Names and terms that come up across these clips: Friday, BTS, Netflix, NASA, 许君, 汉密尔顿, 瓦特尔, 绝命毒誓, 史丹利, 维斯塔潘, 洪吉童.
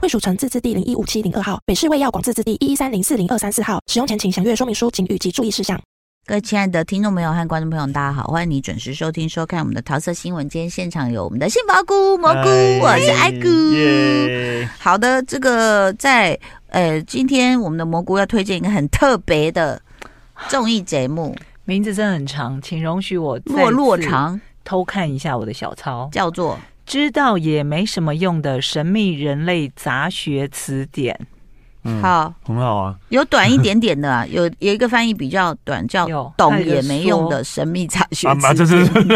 卫署城自治地015702号，北市卫药广自治地113040234号。使用前请详阅说明书、警语及注意事项。各位亲爱的听众朋友和观众朋友，大家好，欢迎你准时收听、收看我们的桃色新闻。今天现场有我们的杏鲍菇、蘑菇，我是爱菇。好的，这个在今天我们的蘑菇要推荐一个很特别的综艺节目，名字真的很长，请容许我落长偷看一下我的小抄，叫做。知道也没什么用的神秘人类杂学词典。好，很好啊，有短一点点的啊，有一个翻译比较短，叫懂也没用的神秘杂学词典。啊，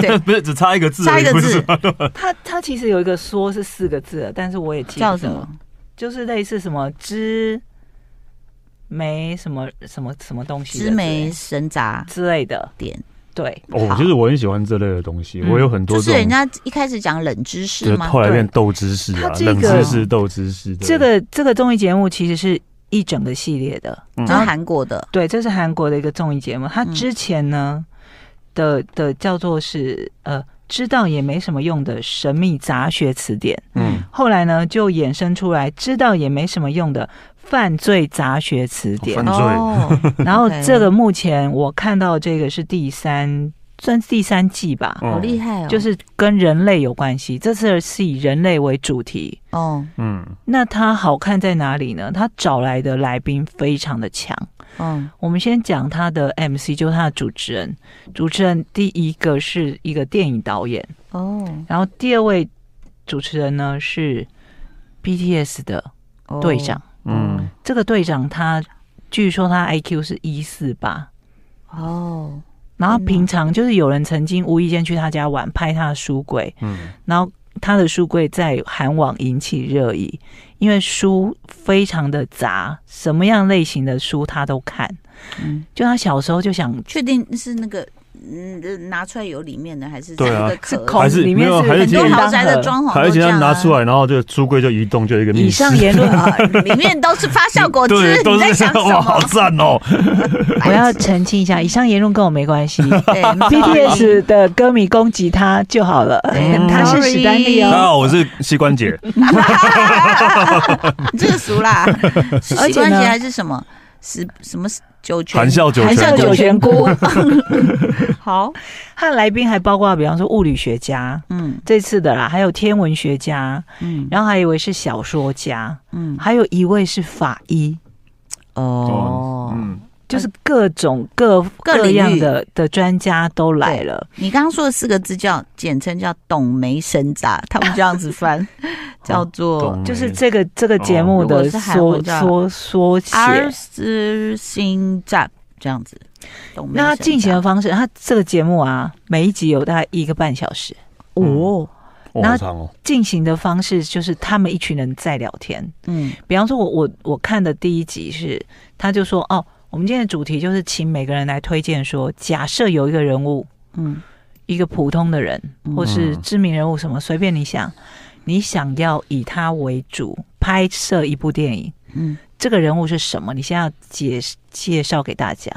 对，不是只差一个字，差一个字。它其实有一个说是4个字的，但是我也记不得叫什么，就是类似什么知没什么什么什么东西，知没神杂之类的点。对，哦，就是我很喜欢这类的东西，我有很多这种。就是人家一开始讲冷知识嘛，后来变斗知识啊，冷知识、斗知识。这个综艺节目其实是一整个系列的，这是韩国的。对，这是韩国的一个综艺节目。它之前呢的叫做是知道也没什么用的神秘杂学词典。后来呢就衍生出来知道也没什么用的犯罪杂学词典。然后这个目前我看到这个是算是第三季吧，好厉害哦！就是跟人类有关系，这次是以人类为主题哦。那它好看在哪里呢？它找来的来宾非常的强。我们先讲他的 MC， 就是他的主持人。主持人第一个是一个电影导演哦，然后第二位主持人呢是 BTS 的队长。这个队长他据说他 IQ 是148哦，然后平常就是有人曾经无意间去他家玩，拍他的书柜，然后他的书柜在韩网引起热议，因为书非常的杂，什么样类型的书他都看，就他小时候就想确定是那个。拿出来有里面的还是这个壳，还是里面是很多豪宅的装潢，而且他拿出来，然后就书柜就移动，就一个密室。以上言论里面都是发酵果汁，你在想什么？好赞哦！我要澄清一下，以上言论跟我没关系。BTS 的歌迷攻击他就好了，他是史丹利哦。大家好，我是膝关节。你这个俗啦，膝关节还是什么？什么九泉？含笑九泉菇。好，他的来宾还包括比方说物理学家，这次的啦，还有天文学家，然后还以为是小说家，还有一位是法医，哦，就是各种各样的专家都来了。你刚刚说的4个字叫简称叫懂没神杂，他们这样子翻。叫做就是这个节目的缩写 R 字星战这样子。那它进行的方式，它这个节目啊，每一集有大概1个半小时。哦，那进行的方式就是他们一群人在聊天。比方说我看的第一集是，他就说哦，我们今天的主题就是请每个人来推荐说，假设有一个人物，一个普通的人或是知名人物什么，随便你想。你想要以他为主拍摄一部电影，这个人物是什么？你先要介绍给大家。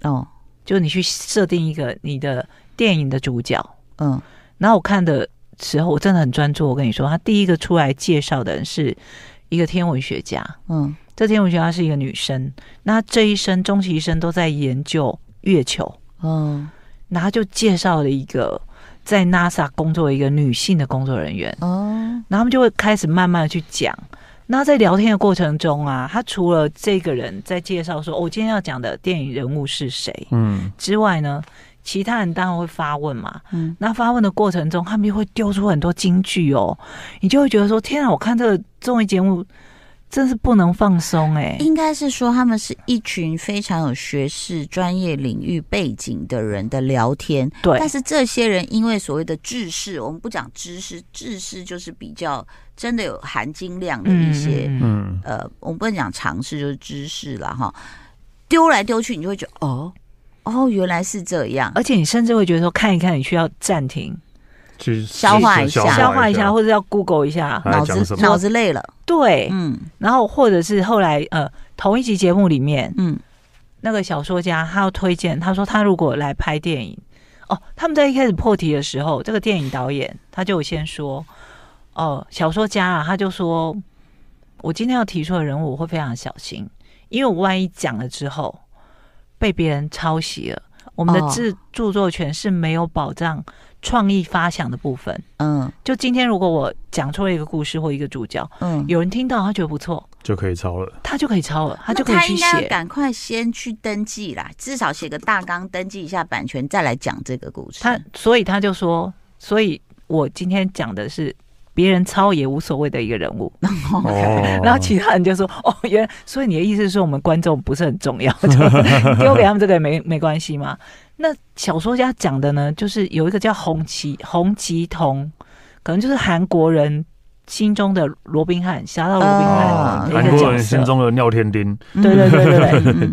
哦，就你去设定一个你的电影的主角。然后我看的时候，我真的很专注。我跟你说，他第一个出来介绍的人是一个天文学家。这天文学家是一个女生，那这一生终其一生都在研究月球。然后就介绍了一个。在 NASA 工作的一个女性的工作人员哦，然后他们就会开始慢慢的去讲。那在聊天的过程中啊，他除了这个人在介绍说我今天要讲的电影人物是谁之外呢，其他人当然会发问嘛。那发问的过程中，他们就会丢出很多金句哦，你就会觉得说天啊，我看这个综艺节目真是不能放松哎、欸！应该是说他们是一群非常有学识、专业领域背景的人的聊天。对，但是这些人因为所谓的知识，我们不讲知识，知识就是比较真的有含金量的一些，我们不能讲常识，就是知识啦哈。丢来丢去，你就会觉得哦，原来是这样，而且你甚至会觉得说看一看，你需要暂停。去消化一下，或者要 Google 一下，脑子累了，对，然后或者是后来同一集节目里面，那个小说家他要推荐，他说他如果来拍电影，他们在一开始破题的时候，这个电影导演他就先说，小说家啊，他就说我今天要提出的人物我会非常小心，因为我万一讲了之后被别人抄袭了，我们的著作权是没有保障。创意发想的部分，就今天如果我讲出了一个故事或一个主角，有人听到他觉得不错，就可以抄了，他就可以去写。他应该赶快先去登记啦，至少写个大纲，登记一下版权，再来讲这个故事。所以他就说，所以我今天讲的是别人抄也无所谓的一个人物，然后其他人就说，原来，所以你的意思是我们观众不是很重要，丢给他们这个也没关系吗？那小说家讲的呢，就是有一个叫洪吉童，可能就是韩国人心中的罗宾汉，侠盗罗宾汉，韩国人心中的廖天丁，对、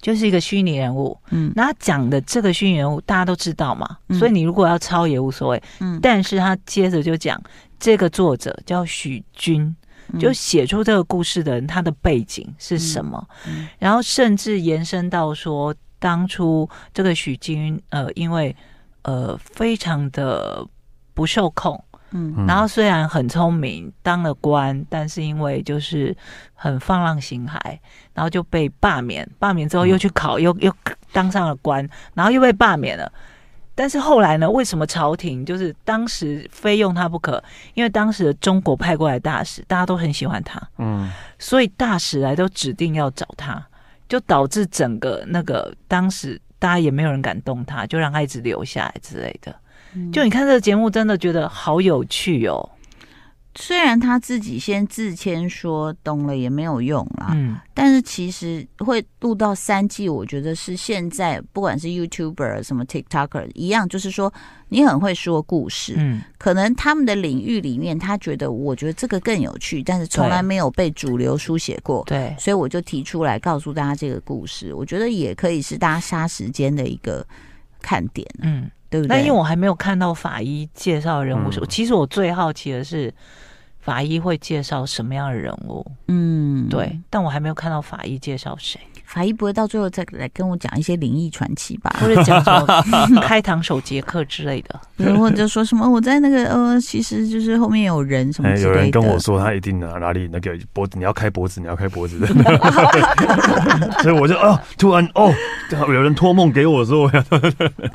就是一个虚拟人物。那他讲的这个虚拟人物大家都知道嘛，所以你如果要抄也无所谓。但是他接着就讲这个作者叫许君，就写出这个故事的人他的背景是什么，然后甚至延伸到说。当初这个许君因为非常的不受控，然后虽然很聪明当了官，但是因为就是很放浪形骸，然后就被罢免之后又去考，又当上了官，然后又被罢免了。但是后来呢，为什么朝廷就是当时非用他不可？因为当时的中国派过来大使，大家都很喜欢他，所以大使来都指定要找他。就导致整个那个当时大家也没有人敢动他，就让他一直留下来之类的。就你看这个节目真的觉得好有趣哦。虽然他自己先自谦说懂了也没有用啦，但是其实会录到3季，我觉得是现在不管是 YouTuber 什么 TikToker 一样，就是说你很会说故事，可能他们的领域里面他觉得我觉得这个更有趣，但是从来没有被主流书写过，对，所以我就提出来告诉大家这个故事，我觉得也可以是大家杀时间的一个看点，对不对？那因为我还没有看到法医介绍人物，其实我最好奇的是法医会介绍什么样的人物，对，但我还没有看到法医介绍谁。法医不会到最后再来跟我讲一些灵异传奇吧，或者讲什么开膛手杰克之类的，或者说什么我在那个其实就是后面有人什么之类的，有人跟我说他一定哪里那个脖子，你要开脖子所以我就突然有人托梦给我说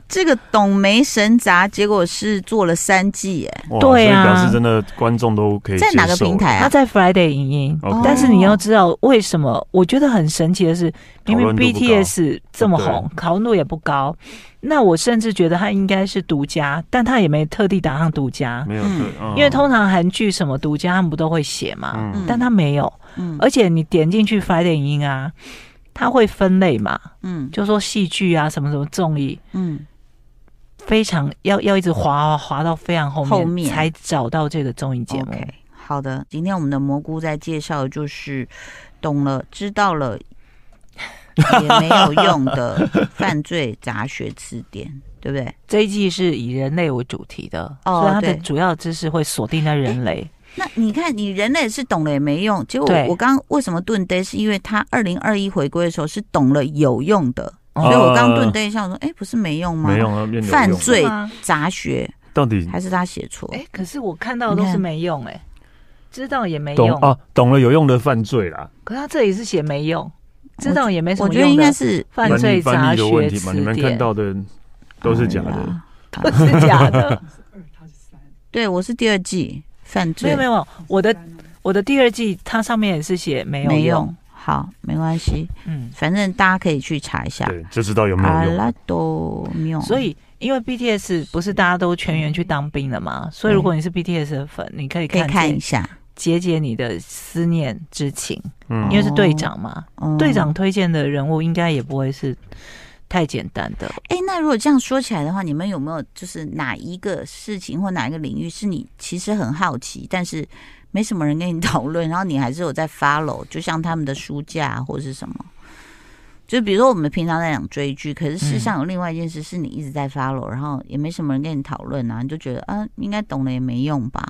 这个董媒神杂，结果是做了3季哎，对啊，所以表示真的观众都可以接受。在哪个平台啊？他在 Friday 影音，但是你要知道为什么我觉得很神奇的是。明明 BTS 这么红，讨论度也不高，那我甚至觉得他应该是独家，但他也没特地打上独家，没有，因为通常韩剧什么独家他们不都会写嘛，但他没有，而且你点进去 Friday 影音啊，他会分类嘛，就说戏剧啊什么什么综艺，非常要一直滑到非常后面才找到这个综艺节目。Okay, 好的，今天我们的蘑菇在介绍就是懂了知道了。也没有用的犯罪杂学词典，对不对？这一季是以人类为主题的，所以它的主要知识会锁定在人类。那你看，你人类是懂了也没用，结果我刚为什么顿呆，是因为他2021回归的时候是懂了有用的，所以我刚顿呆一下，我说，不是没用吗？没用啊，变有用犯罪杂学到底还是他写错？可是我看到的都是没用，知道也没用，懂了有用的犯罪啦。可是他这里是写没用。知道也没什么用的，我觉得应该是犯罪杂学词典。你们看到的都是假的，都是假的。对，我是第2季犯罪。没有，我的第2季它上面也是写没用。好，没关系，反正大家可以去查一下，对，就知道有没有用。所以因为 BTS 不是大家都全员去当兵了嘛，所以如果你是 BTS 的粉，你可以看一下。解解你的思念之情，嗯，因为是队长嘛，哦，队长推荐的人物应该也不会是太简单的。哎，那如果这样说起来的话，你们有没有就是哪一个事情或哪一个领域是你其实很好奇，但是没什么人跟你讨论，然后你还是有在 follow， 就像他们的书架或是什么？就比如说我们平常在讲追剧，可是事实上有另外一件事是你一直在 follow，嗯，然后也没什么人跟你讨论啊，你就觉得啊，应该懂了也没用吧。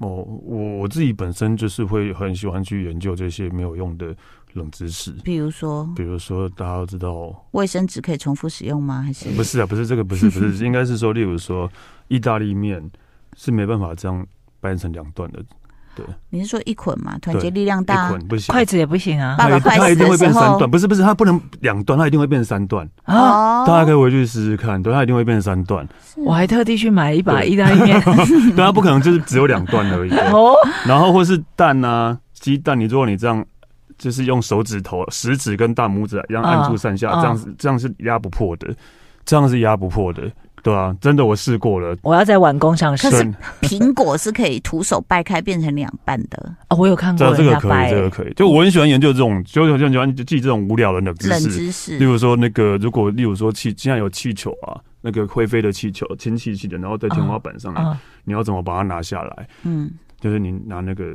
我自己本身就是会很喜欢去研究这些没有用的冷知识，比如说大家都知道卫生纸可以重复使用吗？还是不是啊？不是这个，不是，应该是说，例如说意大利面是没办法这样掰成两段的。对，你是说一捆嘛？团结力量大，一捆不行，筷子也不行啊。爸爸筷子它一定会变三段，不是，它不能两段，它一定会变三段啊！大家可以回去试试看，对，它一定会变三段。我还特地去买一把意大利面，对，它不可能就是只有两段而已。哦，然后或是蛋啊，鸡蛋，你如果你这样就是用手指头、食指跟大拇指一样按住上下，这样是压不破的，这样是压不破的。对啊，真的我试过了。我要在碗公上试。可是苹果是可以徒手掰开变成两半的啊、哦！我有看过人家掰、欸，这个可以。就我很喜欢研究这种，就很喜欢记这种无聊的冷知识。例如说那个，例如说现在有气球啊，那个会飞的气球，氢气系的，然后在天花板上来，你要怎么把它拿下来？嗯。就是你拿那个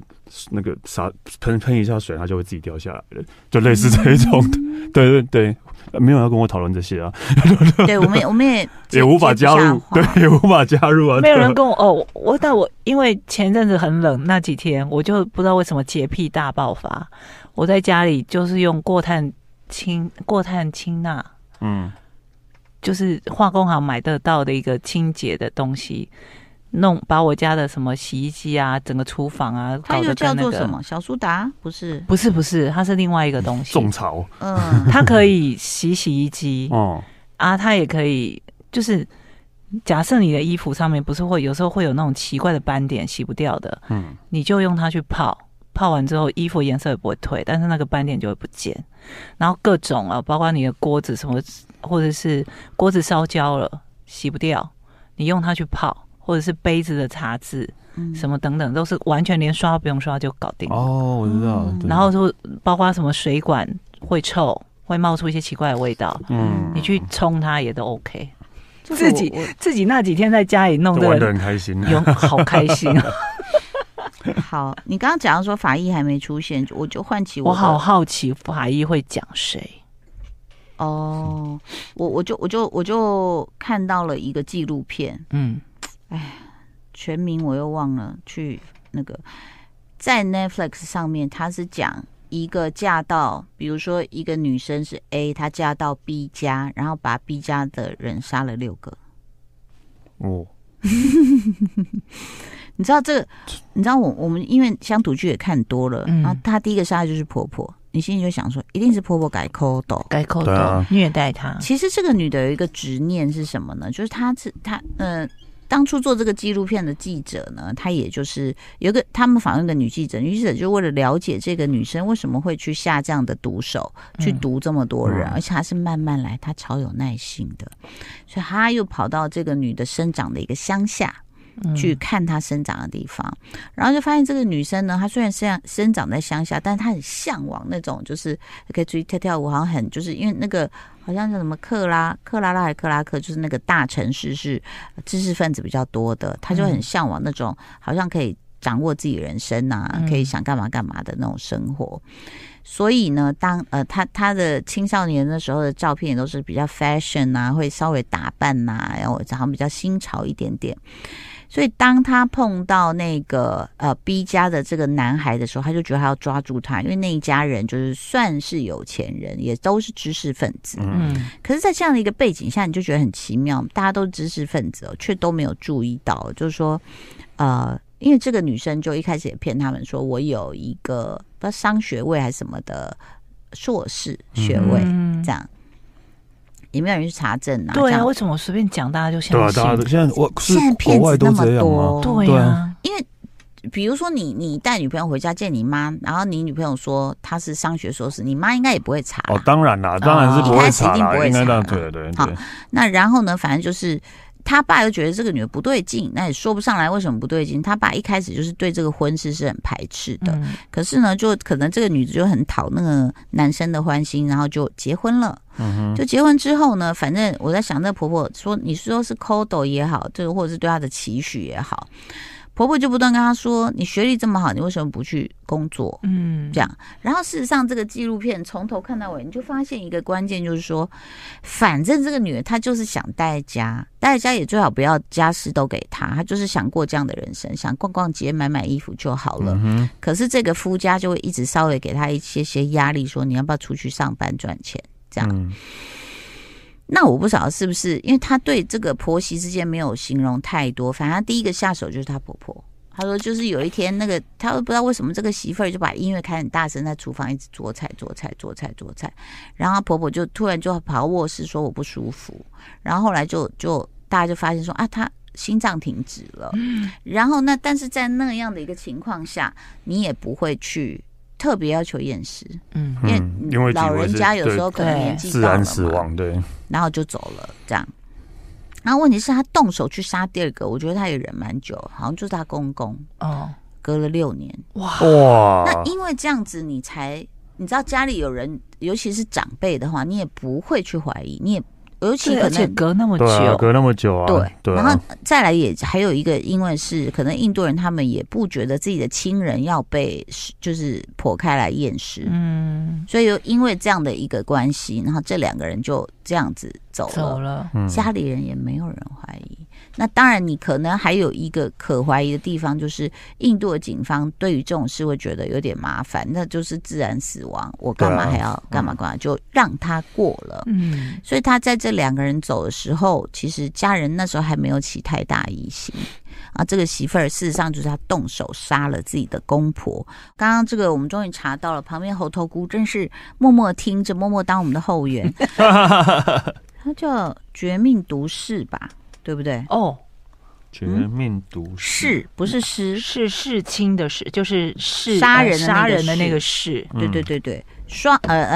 啥喷一下水，它就会自己掉下来了，就类似这一种的。对对对，没有要跟我讨论这些啊。对，我们也无法加入，对，也无法加入啊。没有人跟我哦，但我因为前阵子很冷，那几天我就不知道为什么洁癖大爆发。我在家里就是用过碳氢钠，嗯，就是化工行买得到的一个清洁的东西。把我家的什么洗衣机啊，整个厨房啊，它又叫做什么？小苏打？不是，它是另外一个东西。种草。嗯，它可以洗衣机。哦。啊，它也可以，就是假设你的衣服上面不是有时候会有那种奇怪的斑点，洗不掉的。嗯。你就用它去泡，泡完之后衣服颜色也不会褪，但是那个斑点就会不见。然后各种啊，包括你的锅子什么，或者是锅子烧焦了洗不掉，你用它去泡。或者是杯子的茶渍，什么等等，都是完全连刷都不用刷就搞定了。哦，我知道。然后就包括什么水管会臭，会冒出一些奇怪的味道，嗯，你去冲它也都 OK。自己那几天在家里弄的，玩得很开心，好开心啊！好，你刚刚讲到说法医还没出现，我就唤起我好好奇法医会讲谁。哦，我就看到了一个纪录片，嗯。哎，全名我又忘了。去那个在 Netflix 上面，他是讲一个嫁到，比如说一个女生是 A， 她嫁到 B 家，然后把 B 家的人杀了6个。哦，你知道这个？你知道我们因为乡土剧也看多了，然后她第一个杀的就是婆婆。你心里就想说，一定是婆婆改口斗、啊、虐待她。其实这个女的有一个执念是什么呢？就是她。当初做这个纪录片的记者呢，他也就是他们访问一个女记者就为了了解这个女生为什么会去下这样的毒手，去毒这么多人，而且她是慢慢来，她超有耐心的，所以她又跑到这个女的生长的一个乡下去看她生长的地方，然后就发现这个女生呢，她虽然生长在乡下，但她很向往那种就是可以出去跳舞，好像很就是因为那个。好像是什么克拉拉还克拉克，就是那个大城市是知识分子比较多的，他就很向往那种好像可以掌握自己人生啊，可以想干嘛干嘛的那种生活。所以呢，当他的青少年那时候的照片也都是比较 fashion 啊，会稍微打扮啊，然后好像比较新潮一点点。所以当他碰到那个B 家的这个男孩的时候，他就觉得他要抓住他，因为那一家人就是算是有钱人，也都是知识分子。嗯，可是在这样的一个背景下，你就觉得很奇妙，大家都是知识分子哦，却都没有注意到，就是说因为这个女生就一开始也骗他们说，我有一个不知道商学位还是什么的硕士学位，这样。也没有人去查证啊？对啊，为什么我随便讲大家就相信？对啊，现在骗子那么多，对啊，因为比如说你带女朋友回家见你妈，然后你女朋友说她是商学硕士，你妈应该也不会查哦，当然啦，当然是不会查啦，一开始一定不会查啦，对对对。好，那然后呢，反正就是他爸又觉得这个女的不对劲，那也说不上来为什么不对劲。他爸一开始就是对这个婚事是很排斥的，可是呢，就可能这个女的就很讨那个男生的欢心，然后就结婚了。就结婚之后呢，反正我在想，那婆婆说，你说是抠斗也好，这或者是对她的期许也好，婆婆就不断跟她说，你学历这么好，你为什么不去工作？这样。然后事实上，这个纪录片从头看到尾，你就发现一个关键，就是说，反正这个女人她就是想待在家，待在家也最好不要家事都给她，她就是想过这样的人生，想逛逛街、买买衣服就好了。可是这个夫家就会一直稍微给她一些些压力，说你要不要出去上班赚钱？这样，那我不晓得是不是因为他对这个婆媳之间没有形容太多，反正他第一个下手就是他婆婆。他说就是有一天那个，他不知道为什么这个媳妇儿就把音乐开很大声，在厨房一直做菜，然后婆婆就突然就跑到卧室说我不舒服，然后后来就大家就发现说啊，他心脏停止了。然后那但是在那样的一个情况下，你也不会去特别要求验尸，因为老人家有时候可能年纪到了嘛，自然死亡，对，然后就走了这样。然后问题是，他动手去杀第二个，我觉得他也忍蛮久，好像就是他公公哦，隔了6年，哇！那因为这样子，你知道家里有人，尤其是长辈的话，你也不会去怀疑，你也尤其可能而且隔那么久，对啊，隔那么久啊，对啊。然后再来也还有一个，因为是可能印度人他们也不觉得自己的亲人要被就是剖开来验尸，所以又因为这样的一个关系，然后这2个人就这样子走了，家里人也没有人怀疑。那当然，你可能还有一个可怀疑的地方，就是印度的警方对于这种事会觉得有点麻烦，那就是自然死亡，我干嘛还要干嘛，就让他过了。所以他在这2个人走的时候，其实家人那时候还没有起太大疑心啊。这个媳妇儿事实上就是他动手杀了自己的公婆。刚刚这个我们终于查到了，旁边猴头菇真是默默听着，默默当我们的后援。他叫绝命毒誓吧？对不对？哦，绝命毒誓，不是尸，是弑亲的弑，就是杀人的那个弑。对，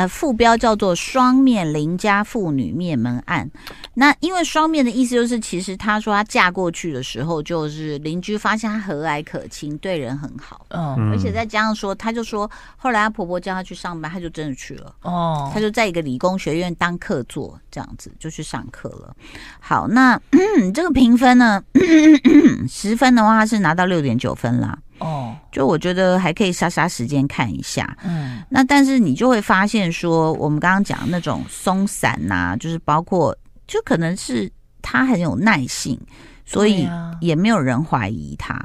副标叫做双面邻家妇女灭门案。那因为双面的意思就是，其实她说她嫁过去的时候，就是邻居发现她和蔼可亲，对人很好。而且再加上说，她就说后来她婆婆叫她去上班，她就真的去了。她就在一个理工学院当客座，这样子就去上课了。好，那这个评分呢，10分的话，她是拿到6.9分啦。就我觉得还可以杀时间看一下。那但是你就会发现说，我们刚刚讲那种松散啊，就是包括就可能是他很有耐性，所以也没有人怀疑他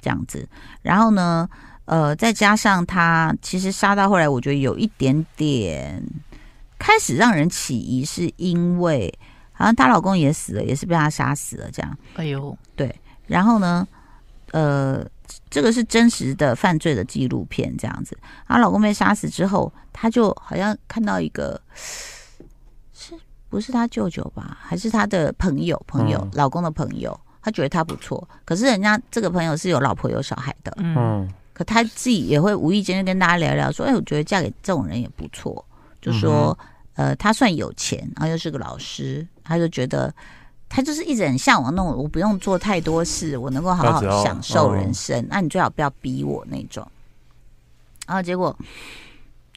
这样子。然后呢，再加上他其实杀到后来，我觉得有一点点开始让人起疑，是因为好像她老公也死了，也是被他杀死了这样。哎呦，对。然后呢，这个是真实的犯罪的纪录片这样子。她老公被杀死之后，她就好像看到一个，是不是她舅舅吧，还是她的朋友、老公的朋友，她觉得她不错，可是人家这个朋友是有老婆有小孩的，可她自己也会无意间就跟大家聊聊说，哎，我觉得嫁给这种人也不错，就说她算有钱，然后又是个老师，她就觉得他就是一直很向往那种我不用做太多事，我能够好好享受人生，那你最好不要逼我那种。然后结果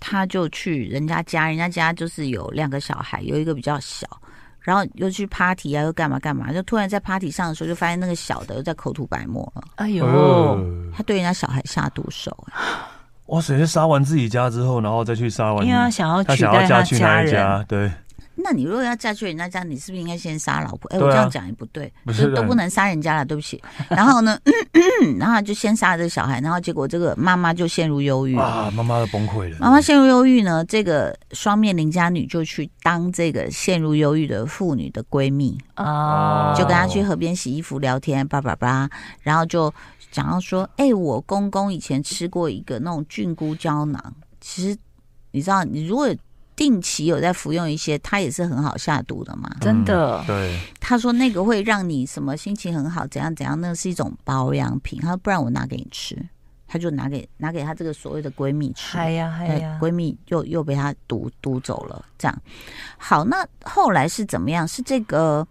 他就去人家家就是有2个小孩，有一个比较小，然后又去 party 啊，又干嘛，就突然在 party 上的时候就发现那个小的又在口吐白沫了。哎呦，他对人家小孩下毒手。哇塞，是杀完自己家之后，然后再去杀完，因为他想要取代他家人。对。那你如果要嫁去人家家，你是不是应该先杀老婆？我这样讲也不对，就是都不能杀人家了，对不起。然后呢，然后就先杀了这个小孩，然后结果这个妈妈就陷入忧郁啊，妈妈就崩溃了。妈妈陷入忧郁呢，这个双面邻家女就去当这个陷入忧郁的妇女的闺蜜啊，就跟她去河边洗衣服、聊天，叭叭叭，然后就讲到说，哎，我公公以前吃过一个那种菌菇胶囊，其实你知道，你如果定期有在服用一些，它也是很好下毒的嘛，真的。对，他说那个会让你什么心情很好，怎样怎样，那是一种保养品。他说不然我拿给你吃，他就拿给他这个所谓的闺蜜吃。哎呀，闺蜜又被他毒走了，这样。好，那后来是怎么样？是这个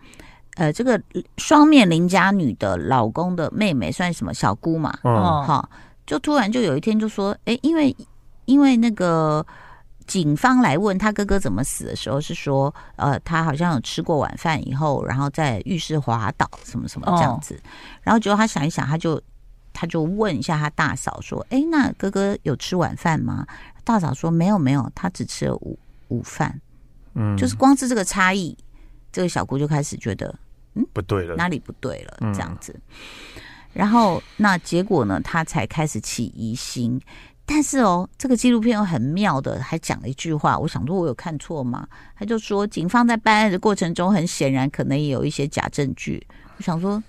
这个双面邻家女的老公的妹妹算什么小姑嘛？哦、好，就突然就有一天就说，哎，因为那个警方来问他哥哥怎么死的时候，是说，他好像有吃过晚饭以后，然后在浴室滑倒，什么什么这样子。哦、然后结果他想一想，他就问一下他大嫂说，哎，那哥哥有吃晚饭吗？大嫂说没有，他只吃了午饭。嗯，就是光是这个差异，这个小姑就开始觉得，不对了，哪里不对了，这样子。然后那结果呢，他才开始起疑心。但是哦，这个纪录片又很妙的，还讲了一句话，我想说我有看错吗？他就说，警方在办案的过程中，很显然可能也有一些假证据。我想说，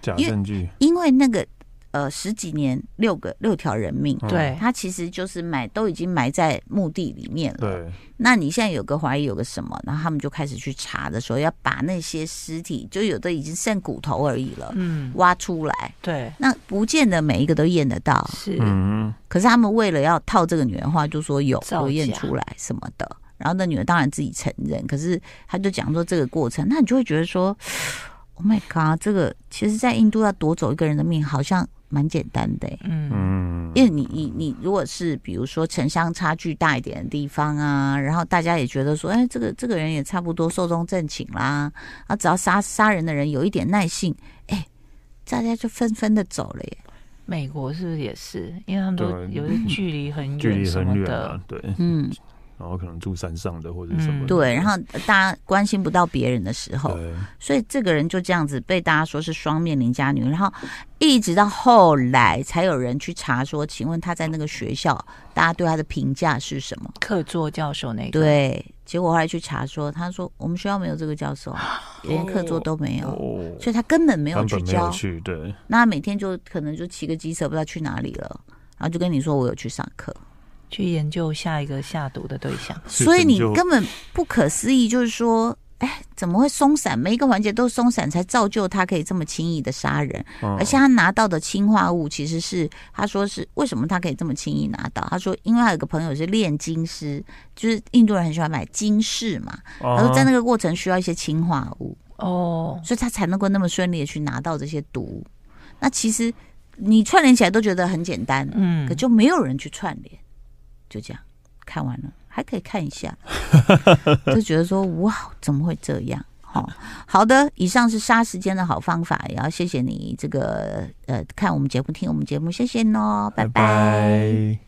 假证据，因为那个。10几年6条人命，对，他其实就是都已经埋在墓地里面了。对，那你现在有个怀疑，有个什么，然后他们就开始去查的时候，要把那些尸体，就有的已经剩骨头而已了，挖出来。对，那不见得每一个都验得到，是，可是他们为了要套这个女人话，就说有验出来什么的，然后那女人当然自己承认，可是他就讲说这个过程，那你就会觉得说 ，Oh my God， 这个其实在印度要夺走一个人的命，好像。蛮简单的、因为你如果是比如说城乡差距大一点的地方啊，然后大家也觉得说，哎，这个人也差不多寿终正寝啦，啊，只要杀人的人有一点耐性，哎，大家就纷纷的走了耶。美国是不是也是？因为他们都有的距离很远，什么的，对，然后可能住山上的或者什么的，对，然后大家关心不到别人的时候，所以这个人就这样子被大家说是双面邻家女，然后一直到后来才有人去查说，请问他在那个学校大家对他的评价是什么？客座教授那个，对，结果后来去查说，他说我们学校没有这个教授，连客座都没有，所以他根本没有去教，对，那他每天就可能就骑个机车不知道去哪里了，然后就跟你说我有去上课。去研究下一个下毒的对象，所以你根本不可思议，就是说，哎，怎么会松散？每一个环节都松散，才造就他可以这么轻易的杀人。而且他拿到的氰化物，其实是他说是为什么他可以这么轻易拿到？他说，因为他有个朋友是炼金师，就是印度人很喜欢买金饰嘛。他说，在那个过程需要一些氰化物哦，所以他才能够那么顺利的去拿到这些毒。那其实你串联起来都觉得很简单，可就没有人去串联。就这样看完了，还可以看一下，就觉得说哇，怎么会这样？好的，以上是杀时间的好方法，也要谢谢你这个看我们节目、听我们节目，谢谢哦，拜拜。